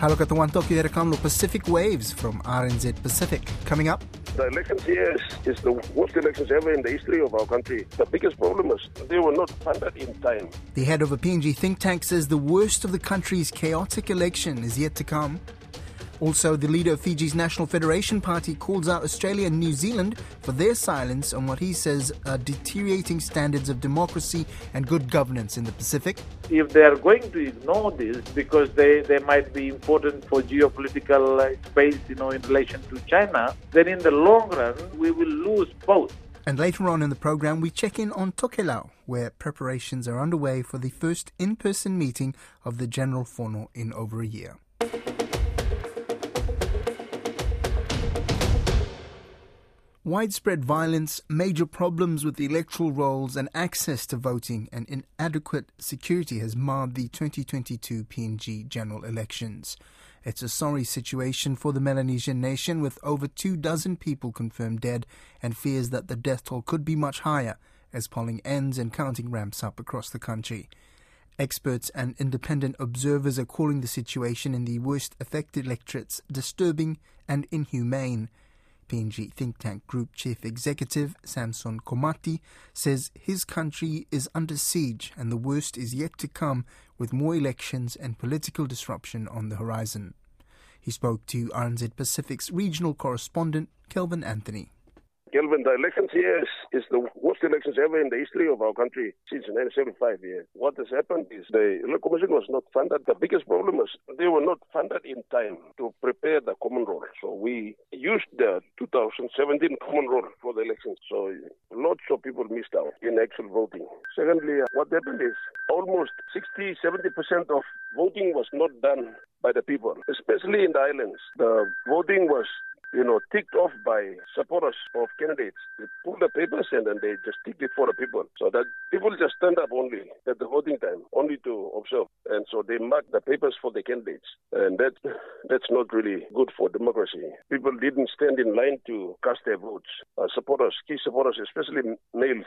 Halokathuwan Toki there come Pacific Waves from RNZ Pacific. Coming up. The elections here is the worst elections ever in the history of our country. The biggest problem is they were not funded in time. The head of a PNG think tank says the worst of the country's chaotic election is yet to come. Also, the leader of Fiji's National Federation Party calls out Australia and New Zealand for their silence on what he says are deteriorating standards of democracy and good governance in the Pacific. If they are going to ignore this because they might be important for geopolitical space, in relation to China, then in the long run, we will lose both. And later on in the program, we check in on Tokelau, where preparations are underway for the first in-person meeting of the General Fono in over a year. Widespread violence, major problems with the electoral rolls and access to voting and inadequate security has marred the 2022 PNG general elections. It's a sorry situation for the Melanesian nation, with over 24 people confirmed dead and fears that the death toll could be much higher as polling ends and counting ramps up across the country. Experts and independent observers are calling the situation in the worst affected electorates disturbing and inhumane. PNG think tank group chief executive Samson Komati says his country is under siege and the worst is yet to come, with more elections and political disruption on the horizon. He spoke to RNZ Pacific's regional correspondent Kelvin Anthony. Kelvin, the elections here is the worst elections ever in the history of our country since 1975 years. What has happened is the Electoral Commission was not funded. The biggest problem is they were not funded in time to prepare the common roll. So we used the 2017 common roll for the elections. So lots of people missed out in actual voting. Secondly, what happened is almost 60-70% of voting was not done by the people, especially in the islands. The voting was ticked off by supporters of candidates. They pull the papers and then they just tick it for the people. So that people just stand up only at the voting time, only to observe. And so they mark the papers for the candidates. And that's not really good for democracy. People didn't stand in line to cast their votes. Supporters, key supporters, especially men,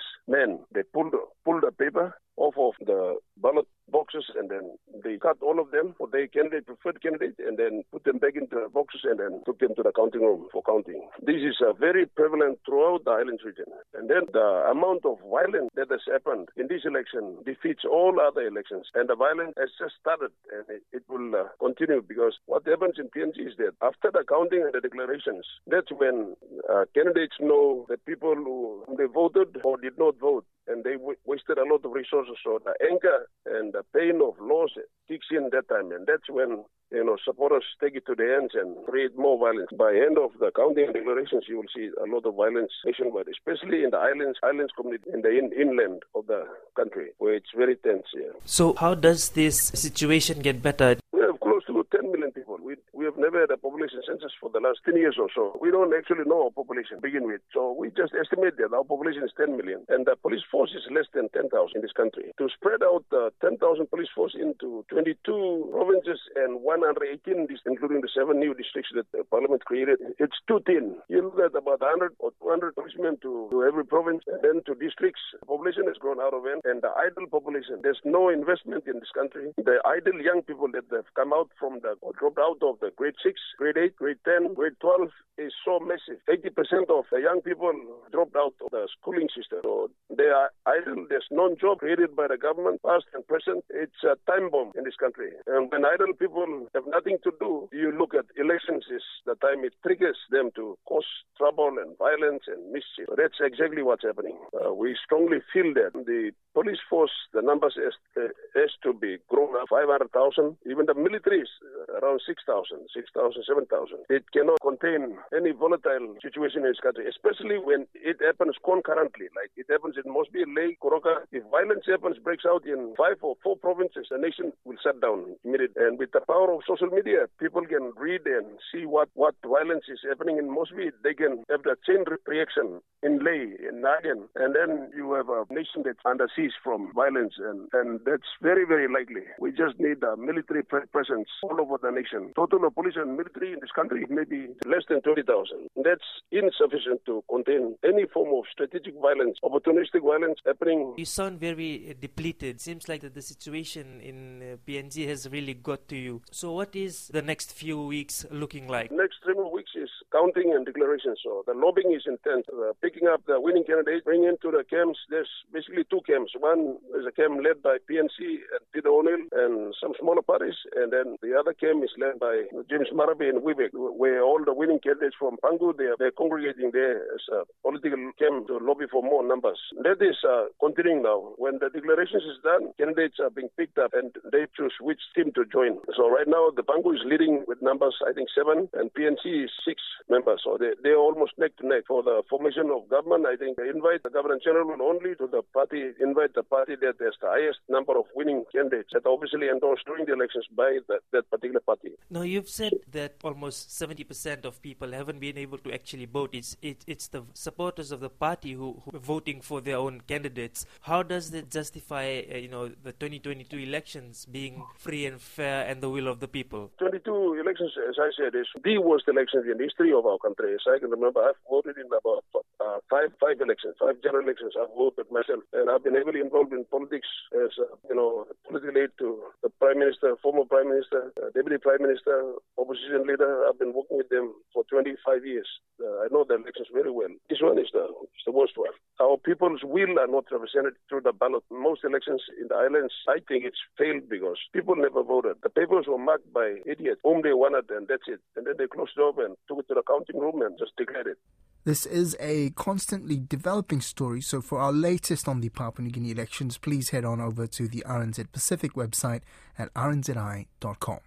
they pulled the paper off of the ballot boxes and then they cut all of them for their preferred candidate and then put them back into the boxes and then took them to the counting room for counting. This is very prevalent throughout the islands region. And then the amount of violence that has happened in this election defeats all other elections. And the violence has just started and it will continue, because what happens in PNG is that after the counting and the declarations, that's when candidates know that people who they voted or did not vote, and they wasted a lot of resources. So the anger and the pain of loss kicks in that time. And that's when, supporters take it to the ends and create more violence. By end of the counting and declarations, you will see a lot of violence nationwide, especially in the islands community, in the inland of the country, where it's very tense here. So how does this situation get better? We have close to 10 million people. We have never had a population census for the last 10 years or so. We don't actually know our population to begin with. So we just estimate that our population is 10 million. And the police force is less than 10,000 in this country. To spread out the 10,000 police force into 22 provinces and 118 districts, including the 7 new districts that the parliament created, it's too thin. You look at about 100 or 200 policemen to every province and then to districts. The population has grown out of hand. And the idle population, there's no investment in this country. The idle young people that have come out from or dropped out of the grade 6, grade 8, grade 10, grade 12 is so massive. 80% of the young people dropped out of the schooling system. So they are idle. There's no job created by the government, past and present. It's a time bomb in this country. And when idle people have nothing to do, you look at elections is the time it triggers them to cause trouble and violence and mischief. So that's exactly what's happening. We strongly feel that the police force, the numbers has to be grown up, 500,000. Even the military is around 6,000, 7,000. It cannot contain any volatile situation in this country, especially when it happens concurrently, like it happens in Mosby, Ley, Koroka. If violence breaks out in 5 or 4 provinces, the nation will shut down immediately. And with the power of social media, people can read and see what violence is happening in Mosby. They can have the chain reaction in Ley, in Narian. And then you have a nation that's under siege from violence, and that's very, very likely. We just need a military presence all over the nation. Total of police Nigerian military in this country, maybe less than 20,000. That's insufficient to contain any form of strategic violence, opportunistic violence happening. You sound very depleted. Seems like that the situation in PNG has really got to you. So what is the next few weeks looking like? Next 3 weeks is counting and declaration. So the lobbying is intense. Picking up the winning candidates, bringing into the camps. There's basically two camps. One is a camp led by PNC and Peter O'Neill and some smaller parties, and then the other camp is led by James Marape in Quebec, where all the winning candidates from Pangu, they're congregating there as a political camp to lobby for more numbers. That is continuing now. When the declarations is done, candidates are being picked up and they choose which team to join. So right now, the Pangu is leading with numbers, I think 7, and PNC is 6 members. So they're almost neck to neck. For the formation of government, I think they invite the Governor General only to the party, invite the party that has the highest number of winning candidates that are obviously endorsed during the elections by that particular party. Now, you've said that almost 70% of people haven't been able to actually vote. It's the supporters of the party who are voting for their own candidates. How does that justify, the 2022 elections being free and fair and the will of the people? 22 elections, as I said, is the worst elections in the history of our country. As I can remember, I've voted in about five elections, 5 general elections. I've voted myself, and I've been heavily involved in politics as political aid to the Prime Minister, former Prime Minister, Deputy Prime Minister, opposition leader. I've been working with them for 25 years. I know the elections very well. This one is the worst one. Our people's will are not represented through the ballot. Most elections in the islands, I think it's failed because people never voted. The papers were marked by idiots whom they wanted, and that's it. And then they closed it up and took it to the counting room and just declared it. This is a constantly developing story, so for our latest on the Papua New Guinea elections, please head on over to the RNZ Pacific website at rnzi.com.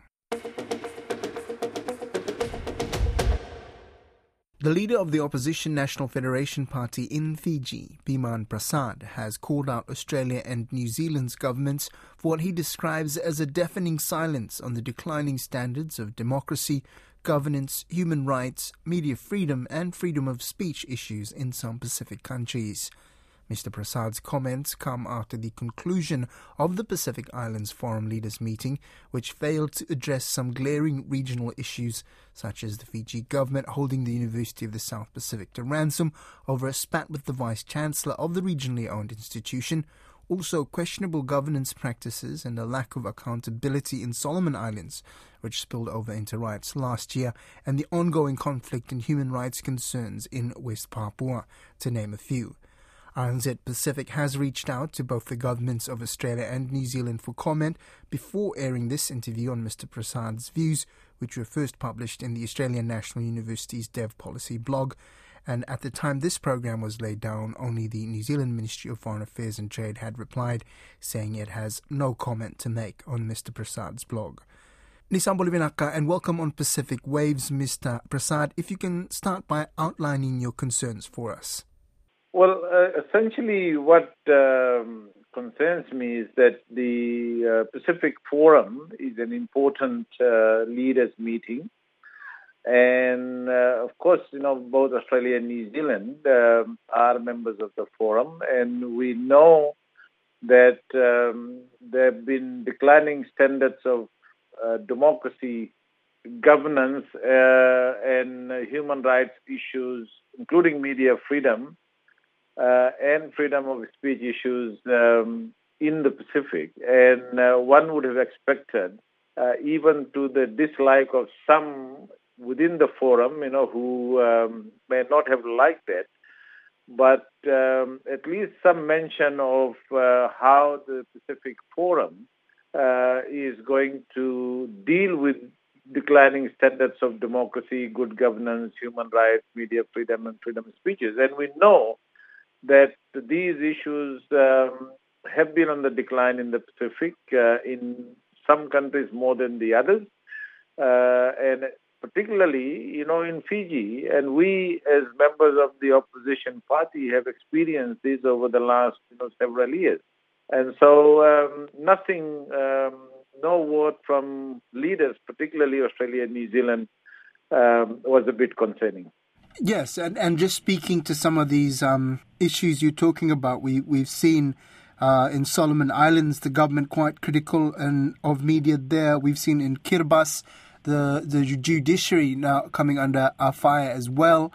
The leader of the opposition National Federation Party in Fiji, Biman Prasad, has called out Australia and New Zealand's governments for what he describes as a deafening silence on the declining standards of democracy, governance, human rights, media freedom and freedom of speech issues in some Pacific countries. Mr. Prasad's comments come after the conclusion of the Pacific Islands Forum Leaders Meeting, which failed to address some glaring regional issues, such as the Fiji government holding the University of the South Pacific to ransom over a spat with the Vice-Chancellor of the regionally owned institution, also questionable governance practices and a lack of accountability in Solomon Islands, which spilled over into riots last year, and the ongoing conflict and human rights concerns in West Papua, to name a few. RNZ Pacific has reached out to both the governments of Australia and New Zealand for comment before airing this interview on Mr. Prasad's views, which were first published in the Australian National University's Dev Policy blog. And at the time this program was laid down, only the New Zealand Ministry of Foreign Affairs and Trade had replied, saying it has no comment to make on Mr. Prasad's blog. Nisambo Livinaka, and welcome on Pacific Waves, Mr. Prasad. If you can start by outlining your concerns for us. Well, essentially what concerns me is that the Pacific Forum is an important leaders' meeting. And, of course, both Australia and New Zealand are members of the forum. And we know that there have been declining standards of democracy, governance, and human rights issues, including media freedom and freedom of speech issues in the Pacific. And one would have expected, even to the dislike of some within the forum, who may not have liked it, but at least some mention of how the Pacific Forum is going to deal with declining standards of democracy, good governance, human rights, media freedom, and freedom of speeches. And we know that these issues have been on the decline in the Pacific, in some countries more than the others. And particularly, in Fiji, and we as members of the opposition party have experienced this over the last, several years. And so nothing, no word from leaders, particularly Australia and New Zealand, was a bit concerning. Yes, and just speaking to some of these issues you're talking about, we've seen in Solomon Islands, the government quite critical of media there. We've seen in Kiribati, the judiciary now coming under our fire as well.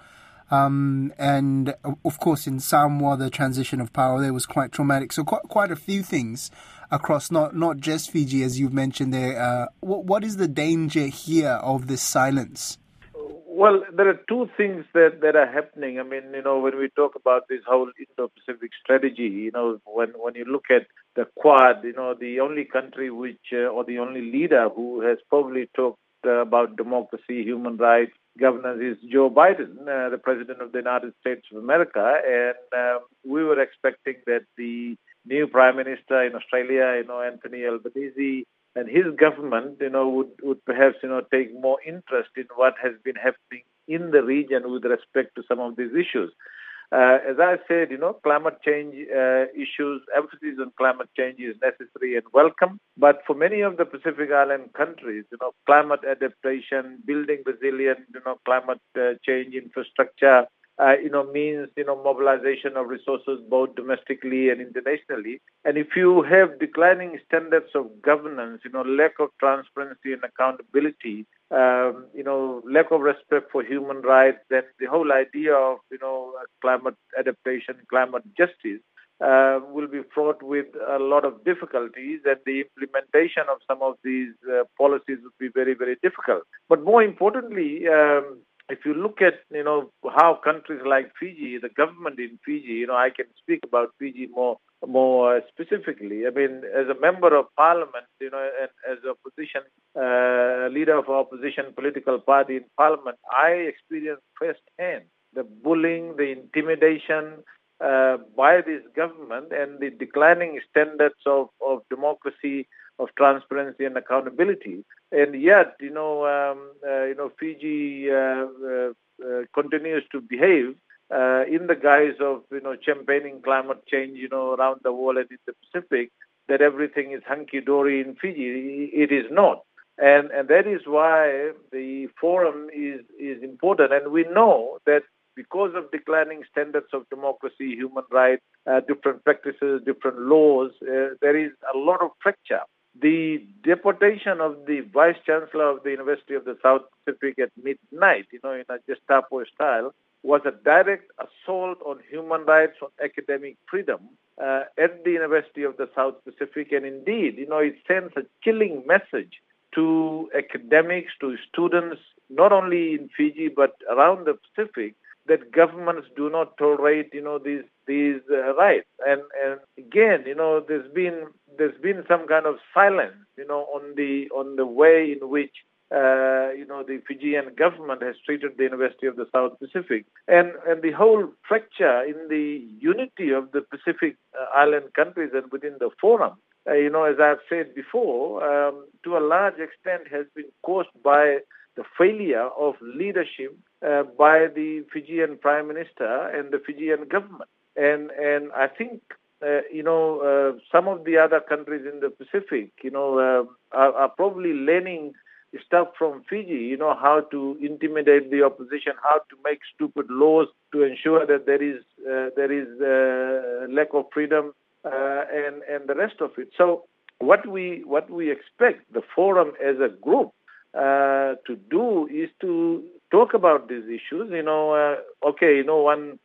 And of course, in Samoa, the transition of power there was quite traumatic. So quite a few things across, not just Fiji, as you've mentioned there. What is the danger here of this silence? Well, there are two things that are happening. I mean, when we talk about this whole Indo-Pacific strategy, when you look at the Quad, the only country or the only leader who has probably talked about democracy, human rights, governance is Joe Biden, the President of the United States of America. And we were expecting that the new Prime Minister in Australia, Anthony Albanese, and his government, would perhaps, take more interest in what has been happening in the region with respect to some of these issues. As I said, climate change issues, emphasis on climate change is necessary and welcome. But for many of the Pacific Island countries, climate adaptation, building resilient, climate change infrastructure, means, mobilization of resources both domestically and internationally. And if you have declining standards of governance, lack of transparency and accountability, lack of respect for human rights, then the whole idea of, climate adaptation, climate justice will be fraught with a lot of difficulties, and the implementation of some of these policies would be very, very difficult. But more importantly, if you look at, how countries like Fiji, the government in Fiji, I can speak about Fiji more specifically. I mean, as a member of parliament, and as opposition, leader of opposition political party in parliament, I experienced firsthand the bullying, the intimidation by this government and the declining standards of democracy, of transparency and accountability. And yet, Fiji continues to behave in the guise of, championing climate change, around the world and in the Pacific, that everything is hunky-dory in Fiji. It is not. And that is why the forum is important. And we know that because of declining standards of democracy, human rights, different practices, different laws, there is a lot of fracture. The deportation of the Vice-Chancellor of the University of the South Pacific at midnight, in a Gestapo style, was a direct assault on human rights, on academic freedom at the University of the South Pacific. And indeed, it sends a chilling message to academics, to students, not only in Fiji, but around the Pacific, that governments do not tolerate, these rights. And again, there's been some kind of silence, on the way in which, the Fijian government has treated the University of the South Pacific. And the whole fracture in the unity of the Pacific Island countries and within the forum, as I've said before, to a large extent has been caused by the failure of leadership by the Fijian Prime Minister and the Fijian government. And I think, some of the other countries in the Pacific, are probably learning stuff from Fiji, how to intimidate the opposition, how to make stupid laws to ensure that there is lack of freedom and the rest of it. So what we expect the forum as a group to do is to talk about these issues. One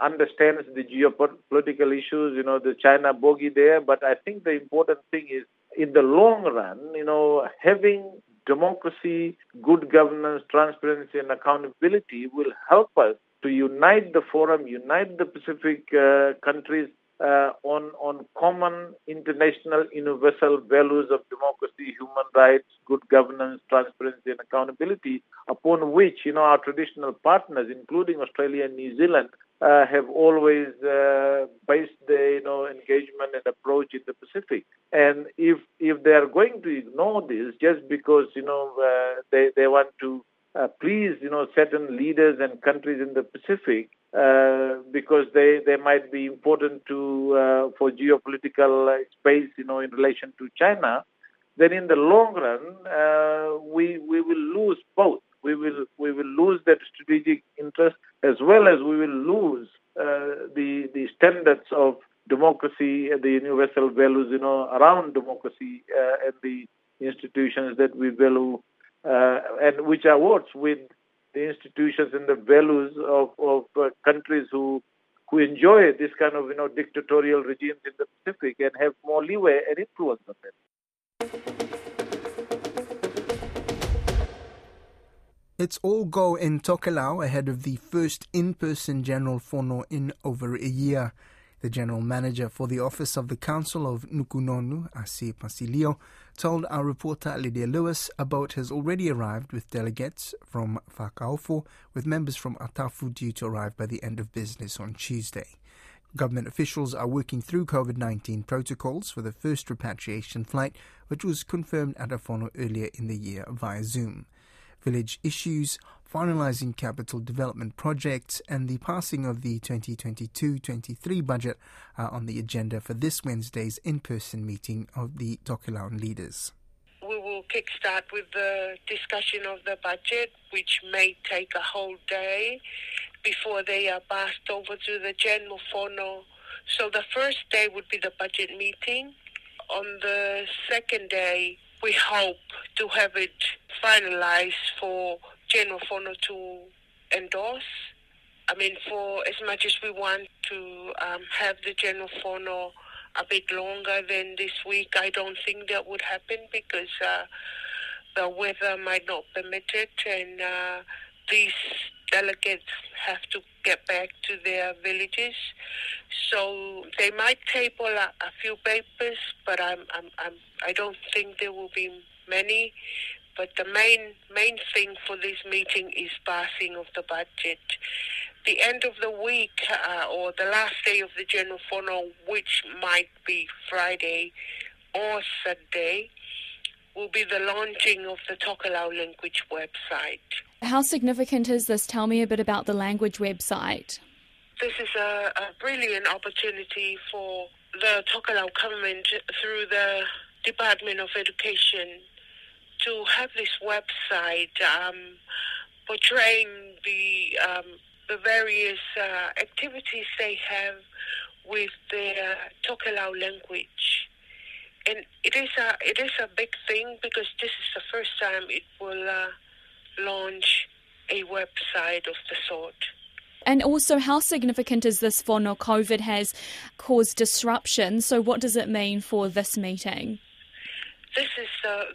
understands the geopolitical issues, the China bogey there, but I think the important thing is, in the long run, having democracy, good governance, transparency and accountability will help us to unite the forum, unite the Pacific countries on common international universal values of democracy, human rights, good governance, transparency and accountability, upon which, our traditional partners, including Australia and New Zealand, have always based their, engagement and approach in the Pacific. And if they are going to ignore this just because, they want to please, certain leaders and countries in the Pacific, because they might be important for geopolitical space, in relation to China, then in the long run, we will lose both. We will lose that strategic interest, as well as we will lose the standards of democracy and the universal values, around democracy and the institutions that we value and which awards with the institutions and the values of countries who enjoy this kind of, dictatorial regimes in the Pacific and have more leeway and influence on them. It's all go in Tokelau ahead of the first in-person General Fono in over a year. The General Manager for the Office of the Council of Nukunonu, Asi Pasilio, told our reporter Lydia Lewis a boat has already arrived with delegates from Fakaofo, with members from Atafu due to arrive by the end of business on Tuesday. Government officials are working through COVID-19 protocols for the first repatriation flight, which was confirmed at a Fono earlier in the year via Zoom. Village issues, finalising capital development projects and the passing of the 2022-23 budget are on the agenda for this Wednesday's in-person meeting of the Tokelau leaders. We will kick-start with the discussion of the budget, which may take a whole day before they are passed over to the General Fono. So the first day would be the budget meeting. On the second day, we hope to have it finalised for General Fono to endorse. For as much as we want to have the General Fono a bit longer than this week, I don't think that would happen because the weather might not permit it, and these delegates have to get back to their villages. So they might table a few papers, but I don't think there will be many. But the main thing for this meeting is passing of the budget. The end of the week, or the last day of the General Fono, which might be Friday or Saturday, will be the launching of the Tokelau language website. How significant is this? Tell me a bit about the language website. This is a brilliant opportunity for the Tokelau government through the Department of Education to have this website portraying the various activities they have with their Tokelau language. And it is a big thing because this is the first time it will launch a website of the sort. And also, how significant is this for now? COVID has caused disruption, so what does it mean for this meeting? This is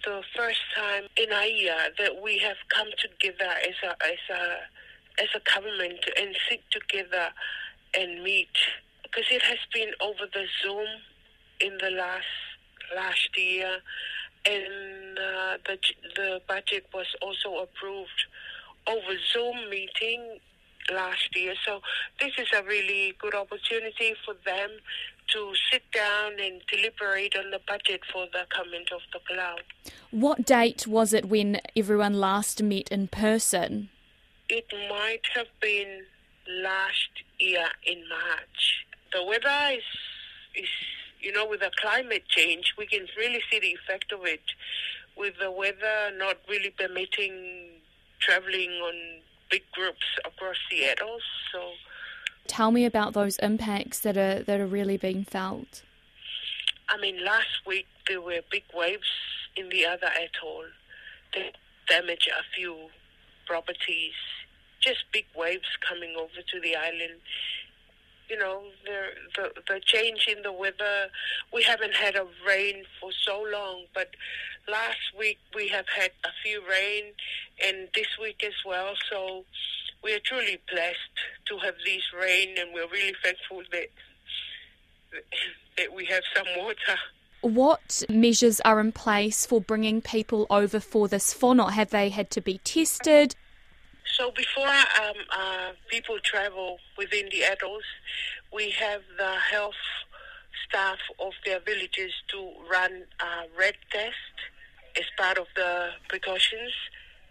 the first time in a year that we have come together as a government and sit together and meet, because it has been over the Zoom in the last year, and the budget was also approved over Zoom meeting last year. So this is a really good opportunity for them to sit down and deliberate on the budget for the government of Tokelau. What date was it when everyone last met in person? It might have been last year in March. The weather is with the climate change, we can really see the effect of it, with the weather not really permitting travelling on big groups across Seattle. So, tell me about those impacts that are really being felt. Last week there were big waves in the other atoll that damaged a few properties. Just big waves coming over to the island. The change in the weather. We haven't had a rain for so long, but last week we have had a few rain, and this week as well. So we are truly blessed to have this rain, and we're really thankful that we have some water. What measures are in place for bringing people over for this Fono? Have they had to be tested? So before people travel within the atolls, we have the health staff of their villages to run a red test as part of the precautions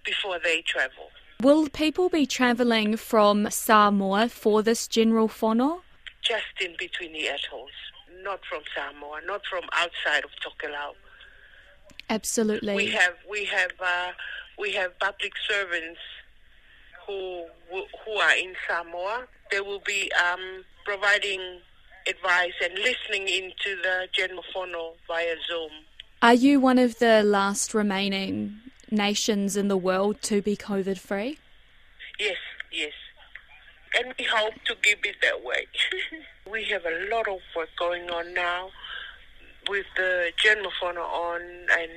before they travel. Will people be travelling from Samoa for this General Fono? Just in between the atolls, not from Samoa, not from outside of Tokelau. Absolutely. We have public servants who are in Samoa. They will be providing advice and listening into the General Fono via Zoom. Are you one of the last remaining nations in the world to be COVID free? Yes, yes. And we hope to keep it that way. We have a lot of work going on now with the germophone on and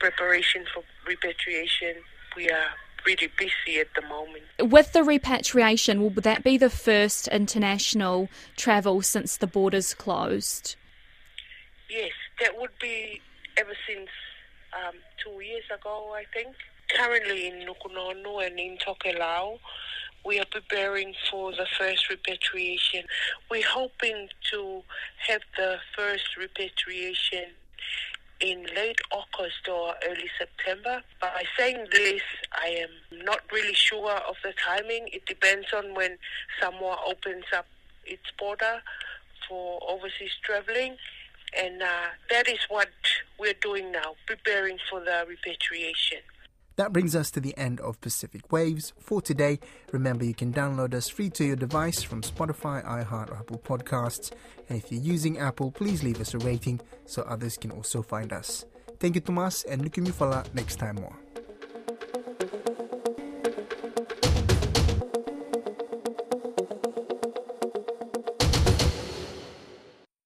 preparation for repatriation. We are really busy at the moment. With the repatriation, will that be the first international travel since the borders closed? Yes, that would be ever since 2 years ago, I think. Currently in Nukunonu and in Tokelau, we are preparing for the first repatriation. We're hoping to have the first repatriation in late August or early September. By saying this, I am not really sure of the timing. It depends on when Samoa opens up its border for overseas travelling. And that is what we're doing now, preparing for the repatriation. That brings us to the end of Pacific Waves for today. Remember, you can download us free to your device from Spotify, iHeart, or Apple Podcasts. And if you're using Apple, please leave us a rating so others can also find us. Thank you, Tomas, and Nukimufala next time more.